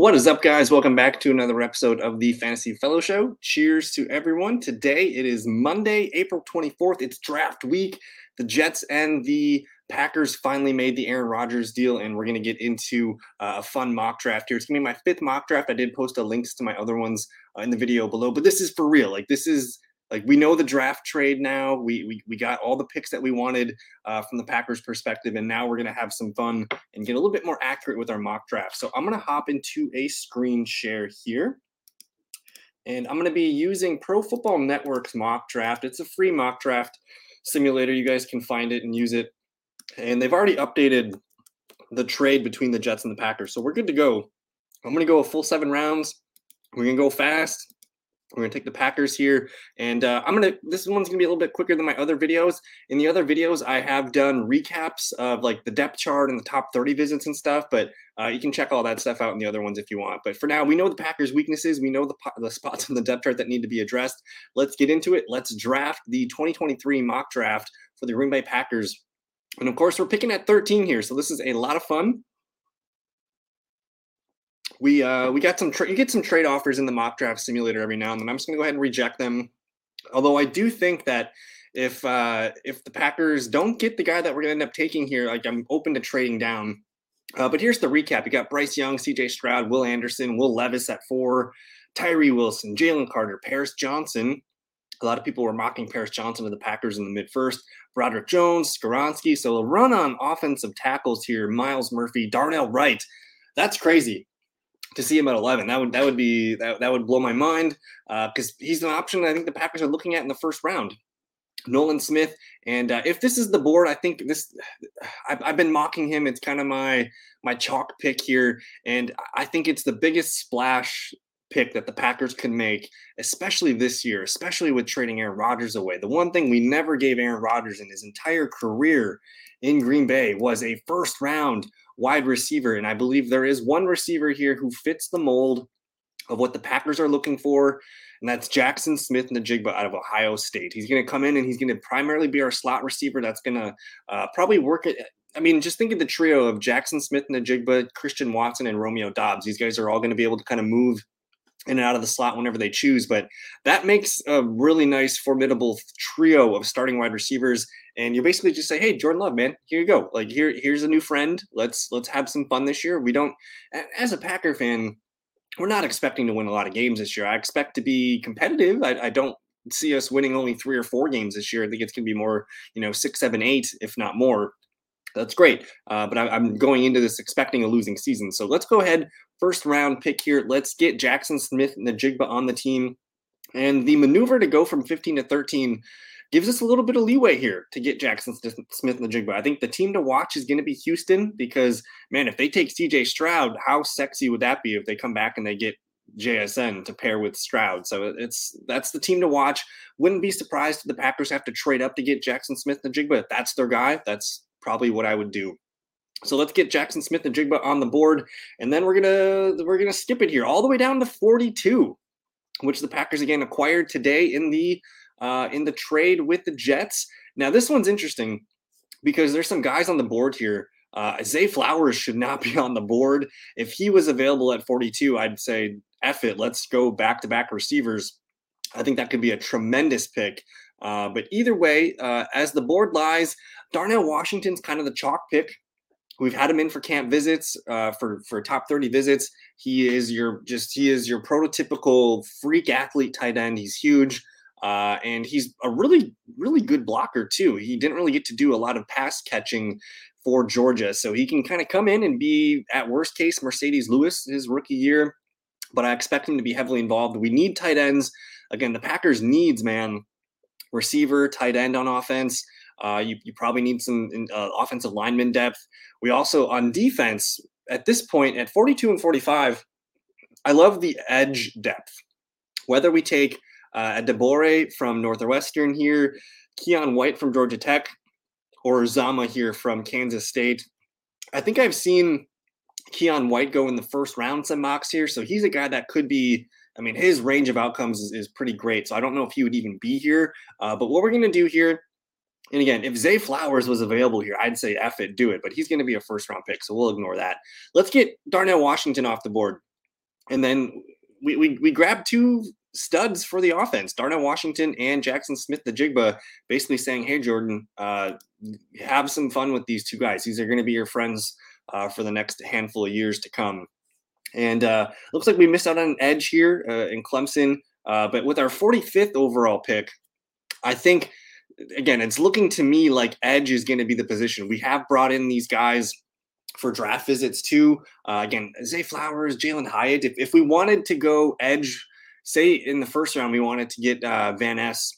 What is up, guys? Welcome back to another episode of the Fantasy Fellow Show. Cheers to everyone. Today it is Monday, April 24th. It's draft week. The Jets and the Packers finally made the Aaron Rodgers deal, and we're going to get into a fun mock draft here. It's going to be my fifth mock draft. I did post a link to my other ones in the video below, but this is for real. We know the draft trade now. We got all the picks that we wanted from the Packers' perspective, and now we're going to have some fun and get a little bit more accurate with our mock draft. So I'm going to hop into a screen share here, and I'm going to be using Pro Football Network's mock draft. It's a free mock draft simulator. You guys can find it and use it, and they've already updated the trade between the Jets and the Packers. So we're good to go. I'm going to go a full 7 rounds. We're going to go fast. We're going to take the Packers here, and this one's going to be a little bit quicker than my other videos. In the other videos, I have done recaps of like the depth chart and the top 30 visits and stuff, but you can check all that stuff out in the other ones if you want. But for now, we know the Packers' weaknesses. We know the spots on the depth chart that need to be addressed. Let's get into it. Let's draft the 2023 mock draft for the Green Bay Packers. And of course, we're picking at 13 here, so this is a lot of fun. We got some you get some trade offers in the mock draft simulator every now and then. I'm just gonna go ahead and reject them. Although I do think that if the Packers don't get the guy that we're gonna end up taking here, like, I'm open to trading down. But here's the recap: you got Bryce Young, C.J. Stroud, Will Anderson, Will Levis at 4, Tyree Wilson, Jalen Carter, Paris Johnson. A lot of people were mocking Paris Johnson to the Packers in the mid-first. Broderick Jones, Skoronski. So a run on offensive tackles here: Myles Murphy, Darnell Wright. That's crazy to see him at 11. That would blow my mind because he's an option I think the Packers are looking at in the first round. Nolan Smith, and if this is the board, I think this. I've been mocking him. It's kind of my chalk pick here, and I think it's the biggest splash pick that the Packers can make, especially this year, especially with trading Aaron Rodgers away. The one thing we never gave Aaron Rodgers in his entire career in Green Bay was a first round wide receiver, and I believe there is one receiver here who fits the mold of what the Packers are looking for, and that's Jaxon Smith-Njigba out of Ohio State. He's going to come in, and he's going to primarily be our slot receiver. That's going to probably work at – I mean, just think of the trio of Jaxon Smith-Njigba, Christian Watson, and Romeo Doubs. These guys are all going to be able to kind of move in and out of the slot whenever they choose, but that makes a really nice, formidable trio of starting wide receivers. And you basically just say, hey, Jordan Love, man, here you go. Like, here's a new friend. Let's have some fun this year. We don't, as a Packer fan, we're not expecting to win a lot of games this year. I expect to be competitive. I don't see us winning only 3 or 4 games this year. I think it's going to be more, 6, 7, 8, if not more. That's great. But I'm going into this expecting a losing season. So let's go ahead. First round pick here. Let's get Jaxon Smith-Njigba on the team. And the maneuver to go from 15 to 13 gives us a little bit of leeway here to get Jaxon Smith-Njigba. I think the team to watch is going to be Houston because, man, if they take C.J. Stroud, how sexy would that be if they come back and they get JSN to pair with Stroud? So that's the team to watch. Wouldn't be surprised if the Packers have to trade up to get Jaxon Smith-Njigba. If that's their guy, that's probably what I would do. So let's get Jaxon Smith-Njigba on the board, and then we're gonna skip it here all the way down to 42, which the Packers again acquired today in the trade with the Jets. Now this one's interesting because there's some guys on the board here. Zay Flowers should not be on the board. If he was available at 42, I'd say F it. Let's go back-to-back receivers. I think that could be a tremendous pick. But either way, as the board lies, Darnell Washington's kind of the chalk pick. We've had him in for camp visits, for top 30 visits. He is your prototypical freak athlete tight end. He's huge, and he's a really, really good blocker too. He didn't really get to do a lot of pass catching for Georgia, so he can kind of come in and be, at worst case, Mercedes Lewis his rookie year. But I expect him to be heavily involved. We need tight ends. Again, the Packers needs, man, receiver, tight end on offense. You probably need some offensive lineman depth. We also, on defense, at this point, at 42 and 45, I love the edge depth. Whether we take Adebore from Northwestern here, Keion White from Georgia Tech, or Uzama here from Kansas State. I think I've seen Keion White go in the first round some mocks here, so he's a guy that could be, I mean, his range of outcomes is pretty great, so I don't know if he would even be here. But what we're going to do here, and again, if Zay Flowers was available here, I'd say F it, do it. But he's going to be a first-round pick, so we'll ignore that. Let's get Darnell Washington off the board. And then we grabbed two studs for the offense, Darnell Washington and Jaxon Smith-Njigba, basically saying, hey, Jordan, have some fun with these two guys. These are going to be your friends for the next handful of years to come. And looks like we missed out on an edge here in Clemson. But with our 45th overall pick, I think, again, it's looking to me like edge is going to be the position. We have brought in these guys for draft visits too. Again, Zay Flowers, Jalen Hyatt. If we wanted to go edge, say in the first round, we wanted to get Van Ness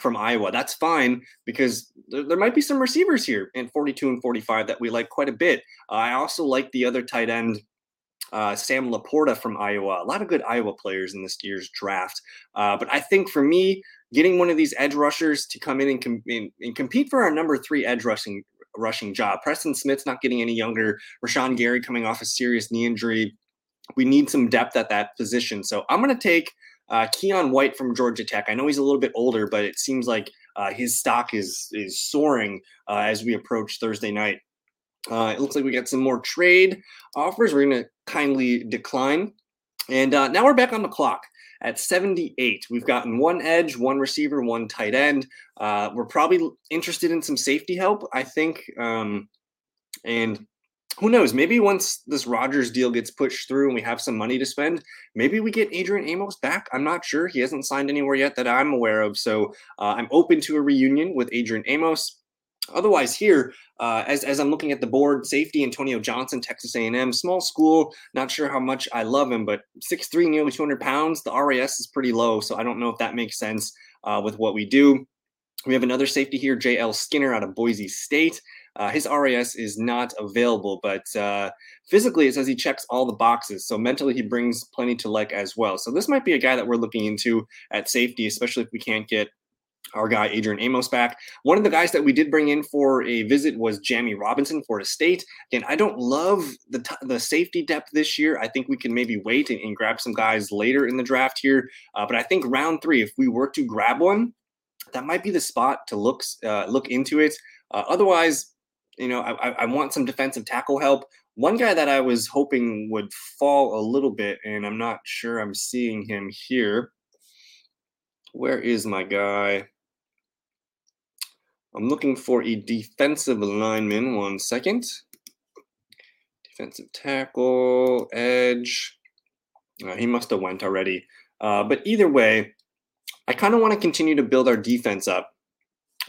from Iowa, that's fine, because there might be some receivers here in 42 and 45 that we like quite a bit. I also like the other tight end, Sam Laporta from Iowa. A lot of good Iowa players in this year's draft. But I think for me, getting one of these edge rushers to come in and compete for our number three edge rushing job. Preston Smith's not getting any younger. Rashawn Gary coming off a serious knee injury. We need some depth at that position. So I'm going to take Keion White from Georgia Tech. I know he's a little bit older, but it seems like his stock is soaring as we approach Thursday night. It looks like we got some more trade offers. We're going to kindly decline. And now we're back on the clock at 78. We've gotten one edge, one receiver, one tight end. We're probably interested in some safety help, I think. And who knows? Maybe once this Rodgers deal gets pushed through and we have some money to spend, maybe we get Adrian Amos back. I'm not sure. He hasn't signed anywhere yet that I'm aware of. So I'm open to a reunion with Adrian Amos. Otherwise here, as I'm looking at the board, safety Antonio Johnson, Texas A&M, small school. Not sure how much I love him, but 6'3", nearly 200 pounds. The RAS is pretty low, so I don't know if that makes sense with what we do. We have another safety here, J.L. Skinner out of Boise State. His RAS is not available, but physically it says he checks all the boxes. So mentally he brings plenty to like as well. So this might be a guy that we're looking into at safety, especially if we can't get our guy Adrian Amos back. One of the guys that we did bring in for a visit was Jammie Robinson, Florida State. Again, I don't love the safety depth this year. I think we can maybe wait and grab some guys later in the draft here. But I think round three, if we were to grab one, that might be the spot to look into it. Otherwise, you know, I want some defensive tackle help. One guy that I was hoping would fall a little bit, and I'm not sure I'm seeing him here. Where is my guy? I'm looking for a defensive lineman. 1 second. Defensive tackle, edge. He must have went already. But either way, I kind of want to continue to build our defense up.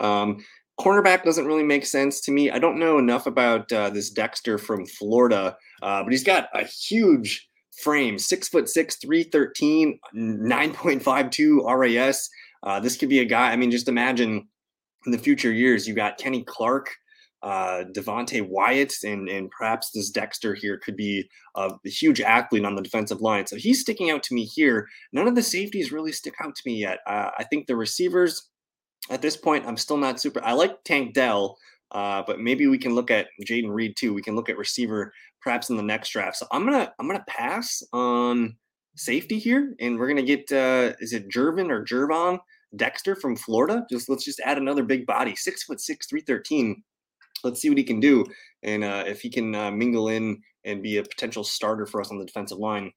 Cornerback doesn't really make sense to me. I don't know enough about this Dexter from Florida, but he's got a huge frame. 6'6", 313, 9.52 RAS. This could be a guy. I mean, just imagine in the future years, you got Kenny Clark, Devontae Wyatt, and perhaps this Dexter here could be a huge athlete on the defensive line. So he's sticking out to me here. None of the safeties really stick out to me yet. I think the receivers at this point, I'm still not super. I like Tank Dell, but maybe we can look at Jaden Reed too. We can look at receiver perhaps in the next draft. So I'm gonna pass on safety here, and we're gonna get is it Jervon Dexter from Florida? Let's add another big body, 6'6", 313. Let's see what he can do, and if he can mingle in and be a potential starter for us on the defensive line.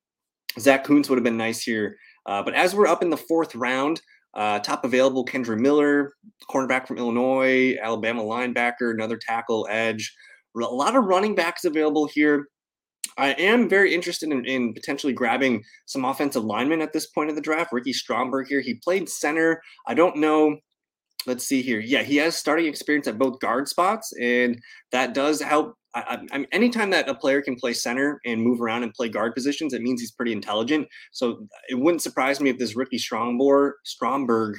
Zach Kuntz would have been nice here, but as we're up in the fourth round. Top available, Kendra Miller, cornerback from Illinois, Alabama linebacker, another tackle, edge. A lot of running backs available here. I am very interested in potentially grabbing some offensive linemen at this point of the draft. Ricky Stromberg here. He played center. I don't know. Let's see here. Yeah, he has starting experience at both guard spots, and that does help. I'm anytime that a player can play center and move around and play guard positions, it means he's pretty intelligent. So it wouldn't surprise me if this Ricky Stromberg,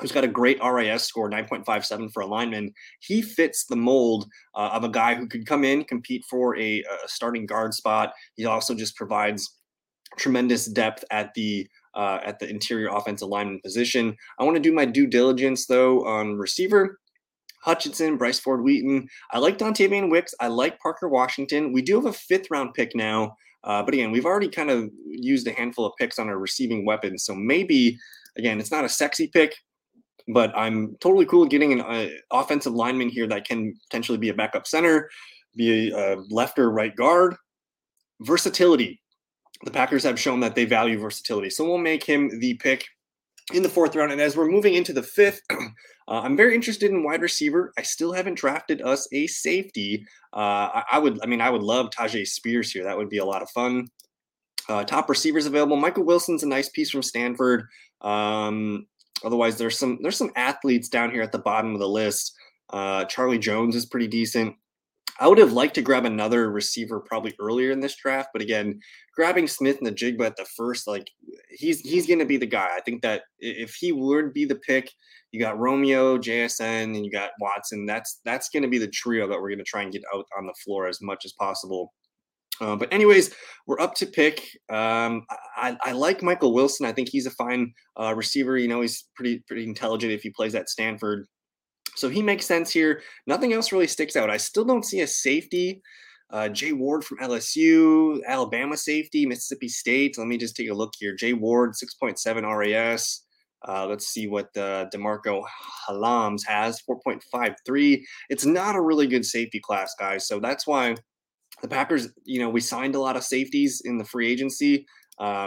who's got a great RAS score, 9.57 for a lineman, he fits the mold of a guy who could come in, compete for a starting guard spot. He also just provides tremendous depth at the interior offensive lineman position. I want to do my due diligence, though, on receiver. Hutchinson, Bryce Ford Wheaton. I like Dontavian Wicks. I like Parker Washington. We do have a fifth round pick now. But again, we've already kind of used a handful of picks on our receiving weapons. So maybe, again, it's not a sexy pick, but I'm totally cool getting an offensive lineman here that can potentially be a backup center, be a left or right guard. Versatility. the Packers have shown that they value versatility. So we'll make him the pick in the fourth round. And as we're moving into the fifth, I'm very interested in wide receiver. I still haven't drafted us a safety. I would love Tyjae Spears here. That would be a lot of fun. Top receivers available. Michael Wilson's a nice piece from Stanford. Otherwise, there's some athletes down here at the bottom of the list. Charlie Jones is pretty decent. I would have liked to grab another receiver probably earlier in this draft, but again, grabbing Smith-Njigba at the first, he's going to be the guy. I think that if he would be the pick, you got Romeo, JSN, and you got Watson. That's going to be the trio that we're going to try and get out on the floor as much as possible. But anyways, we're up to pick. I like Michael Wilson. I think he's a fine receiver. You know, he's pretty intelligent if he plays at Stanford. So he makes sense here. Nothing else really sticks out. I still don't see a safety. Jay Ward from LSU, Alabama safety, Mississippi State. Let me just take a look here. Jay Ward, 6.7 RAS. Let's see what DeMarcco Hellams has, 4.53. It's not a really good safety class, guys. So that's why the Packers, we signed a lot of safeties in the free agency.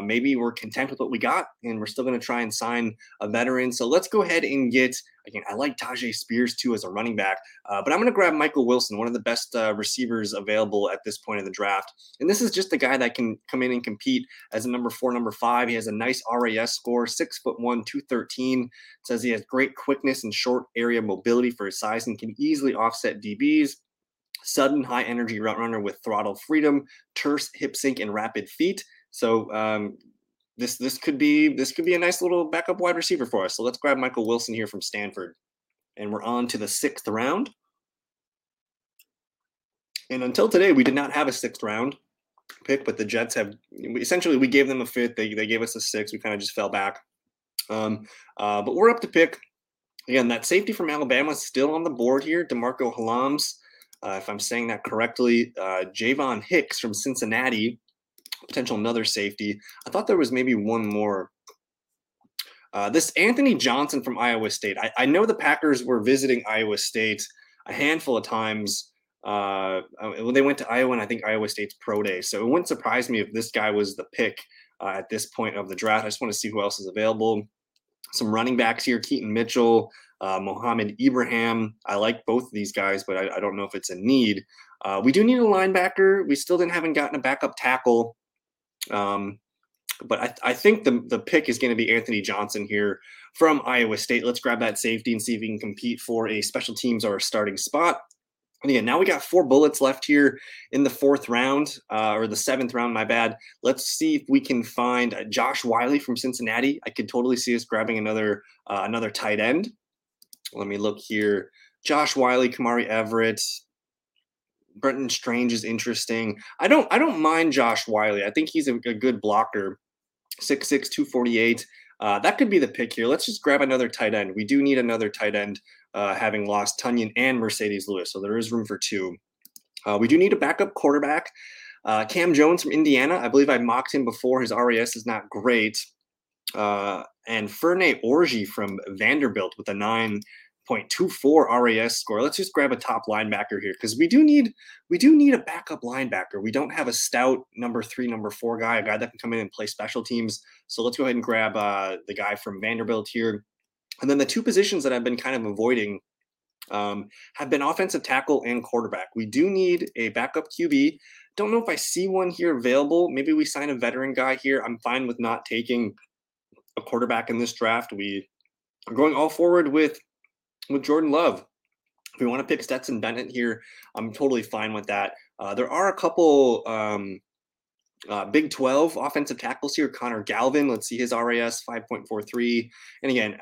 Maybe we're content with what we got, and we're still going to try and sign a veteran. So let's go ahead and get, again, I like Tyjae Spears too as a running back, but I'm going to grab Michael Wilson, one of the best receivers available at this point in the draft. And this is just the guy that can come in and compete as a number 4, number 5. He has a nice RAS score, 6'1", 213. It says he has great quickness and short area mobility for his size and can easily offset DBs. Sudden high energy route runner with throttle freedom, terse hip sync, and rapid feet. So this could be a nice little backup wide receiver for us. So let's grab Michael Wilson here from Stanford. And we're on to the sixth round. And until today, we did not have a sixth round pick, but the Jets have essentially, we gave them a fifth. They gave us a sixth. We kind of just fell back. But we're up to pick. Again, that safety from Alabama is still on the board here. DeMarcco Hellams, if I'm saying that correctly, Javon Hicks from Cincinnati. Potential another safety. I thought there was maybe one more. This Anthony Johnson from Iowa State. I know the Packers were visiting Iowa State a handful of times. They went to Iowa, and I think Iowa State's pro day. So it wouldn't surprise me if this guy was the pick at this point of the draft. I just want to see who else is available. Some running backs here, Keaton Mitchell, Mohamed Ibrahim. I like both of these guys, but I don't know if it's a need. We do need a linebacker. We still haven't gotten a backup tackle. But I think the pick is going to be Anthony Johnson here from Iowa State. Let's grab that safety and see if we can compete for a special teams or a starting spot. And again, now we got 4 bullets left here in the fourth round, or the seventh round, my bad. Let's see if we can find Josh Whyle from Cincinnati. I could totally see us grabbing another tight end. Let me look here. Josh Whyle, Kamari Everett. Brenton Strange is interesting. I don't mind Josh Whyle. I think he's a good blocker. 6'6", 248. That could be the pick here. Let's just grab another tight end. We do need another tight end, having lost Tunyon and Mercedes Lewis. So there is room for 2. We do need a backup quarterback. Cam Jones from Indiana. I believe I mocked him before. His RAS is not great. And Ferney Orji from Vanderbilt with a 9.24 RAS score. Let's just grab a top linebacker here because we do need a backup linebacker. We don't have a stout number 3, number 4 guy, a guy that can come in and play special teams. So let's go ahead and grab the guy from Vanderbilt here. And then the 2 positions that I've been kind of avoiding have been offensive tackle and quarterback. We do need a backup QB. Don't know if I see one here available. Maybe we sign a veteran guy here. I'm fine with not taking a quarterback in this draft. We are going all forward with Jordan Love. If we want to pick Stetson Bennett here, I'm totally fine with that. There are a couple Big 12 offensive tackles here. Connor Galvin, let's see his RAS, 5.43. And again,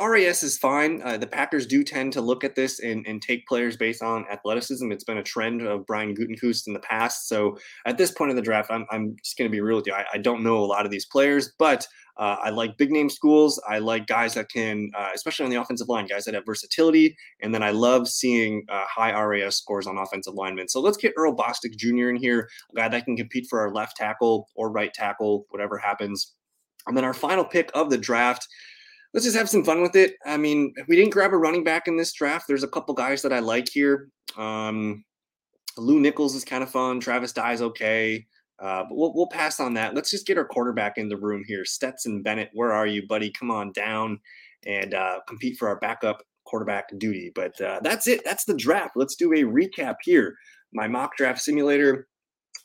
RAS is fine. The Packers do tend to look at this and take players based on athleticism. It's been a trend of Brian Gutekunst in the past. So at this point of the draft, I'm just going to be real with you. I don't know a lot of these players, but I like big-name schools. I like guys that can, especially on the offensive line, guys that have versatility. And then I love seeing high RAS scores on offensive linemen. So let's get Earl Bostick Jr. in here, a guy that can compete for our left tackle or right tackle, whatever happens. And then our final pick of the draft, let's just have some fun with it. I mean, we didn't grab a running back in this draft. There's a couple guys that I like here. Lou Nichols is kind of fun. Travis Dye's okay. But we'll pass on that. Let's just get our quarterback in the room here. Stetson Bennett, where are you, buddy? Come on down and compete for our backup quarterback duty. But that's it. That's the draft. Let's do a recap here. My mock draft simulator,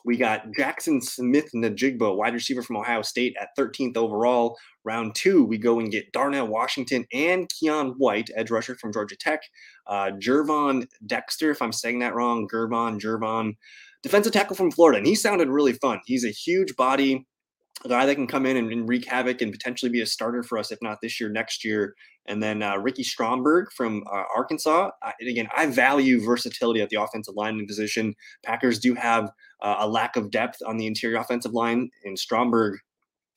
we got Jaxon Smith-Njigba, wide receiver from Ohio State at 13th overall. Round two, we go and get Darnell Washington and Keion White, edge rusher from Georgia Tech. Jervon Dexter, if I'm saying that wrong, Jervon. Defensive tackle from Florida, and he sounded really fun. He's a huge body, a guy that can come in and wreak havoc and potentially be a starter for us, if not this year, next year. And then Ricky Stromberg from Arkansas. Again, I value versatility at the offensive lineman position. Packers do have a lack of depth on the interior offensive line, and Stromberg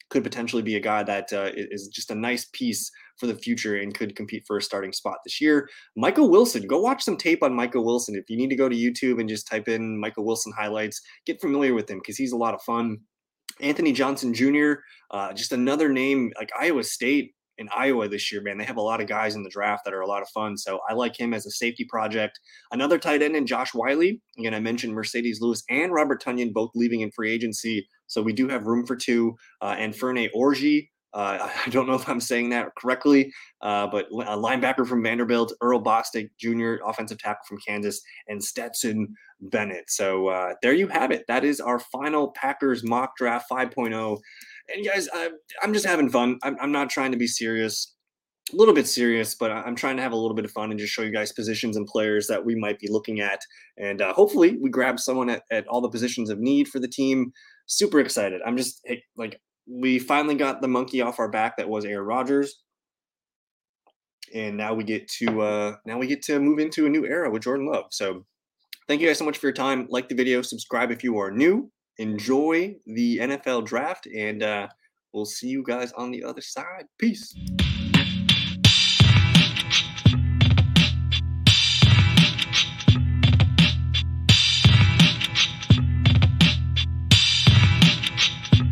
could potentially be a guy that is just a nice piece for the future and could compete for a starting spot this year. Michael Wilson, go watch some tape on Michael Wilson. If you need to go to YouTube and just type in Michael Wilson highlights, get familiar with him because he's a lot of fun. Anthony Johnson Jr., just another name like Iowa State and Iowa this year, man. They have a lot of guys in the draft that are a lot of fun. So I like him as a safety project. Another tight end in Josh Whyle. Again, I mentioned Mercedes Lewis and Robert Tonyan, both leaving in free agency. So we do have room for two. And Ferney Orji. I don't know if I'm saying that correctly, but a linebacker from Vanderbilt, Earl Bostick Jr., offensive tackle from Kansas, and Stetson Bennett. So there you have it. That is our final Packers mock draft 5.0. And guys, I'm just having fun. I'm not trying to be serious, a little bit serious, but I'm trying to have a little bit of fun and just show you guys positions and players that we might be looking at. And hopefully we grab someone at all the positions of need for the team. Super excited. I'm just like, we finally got the monkey off our back that was Aaron Rodgers. And now we get to move into a new era with Jordan Love. So thank you guys so much for your time. Like the video, subscribe if you are new. Enjoy the NFL draft, and we'll see you guys on the other side. Peace.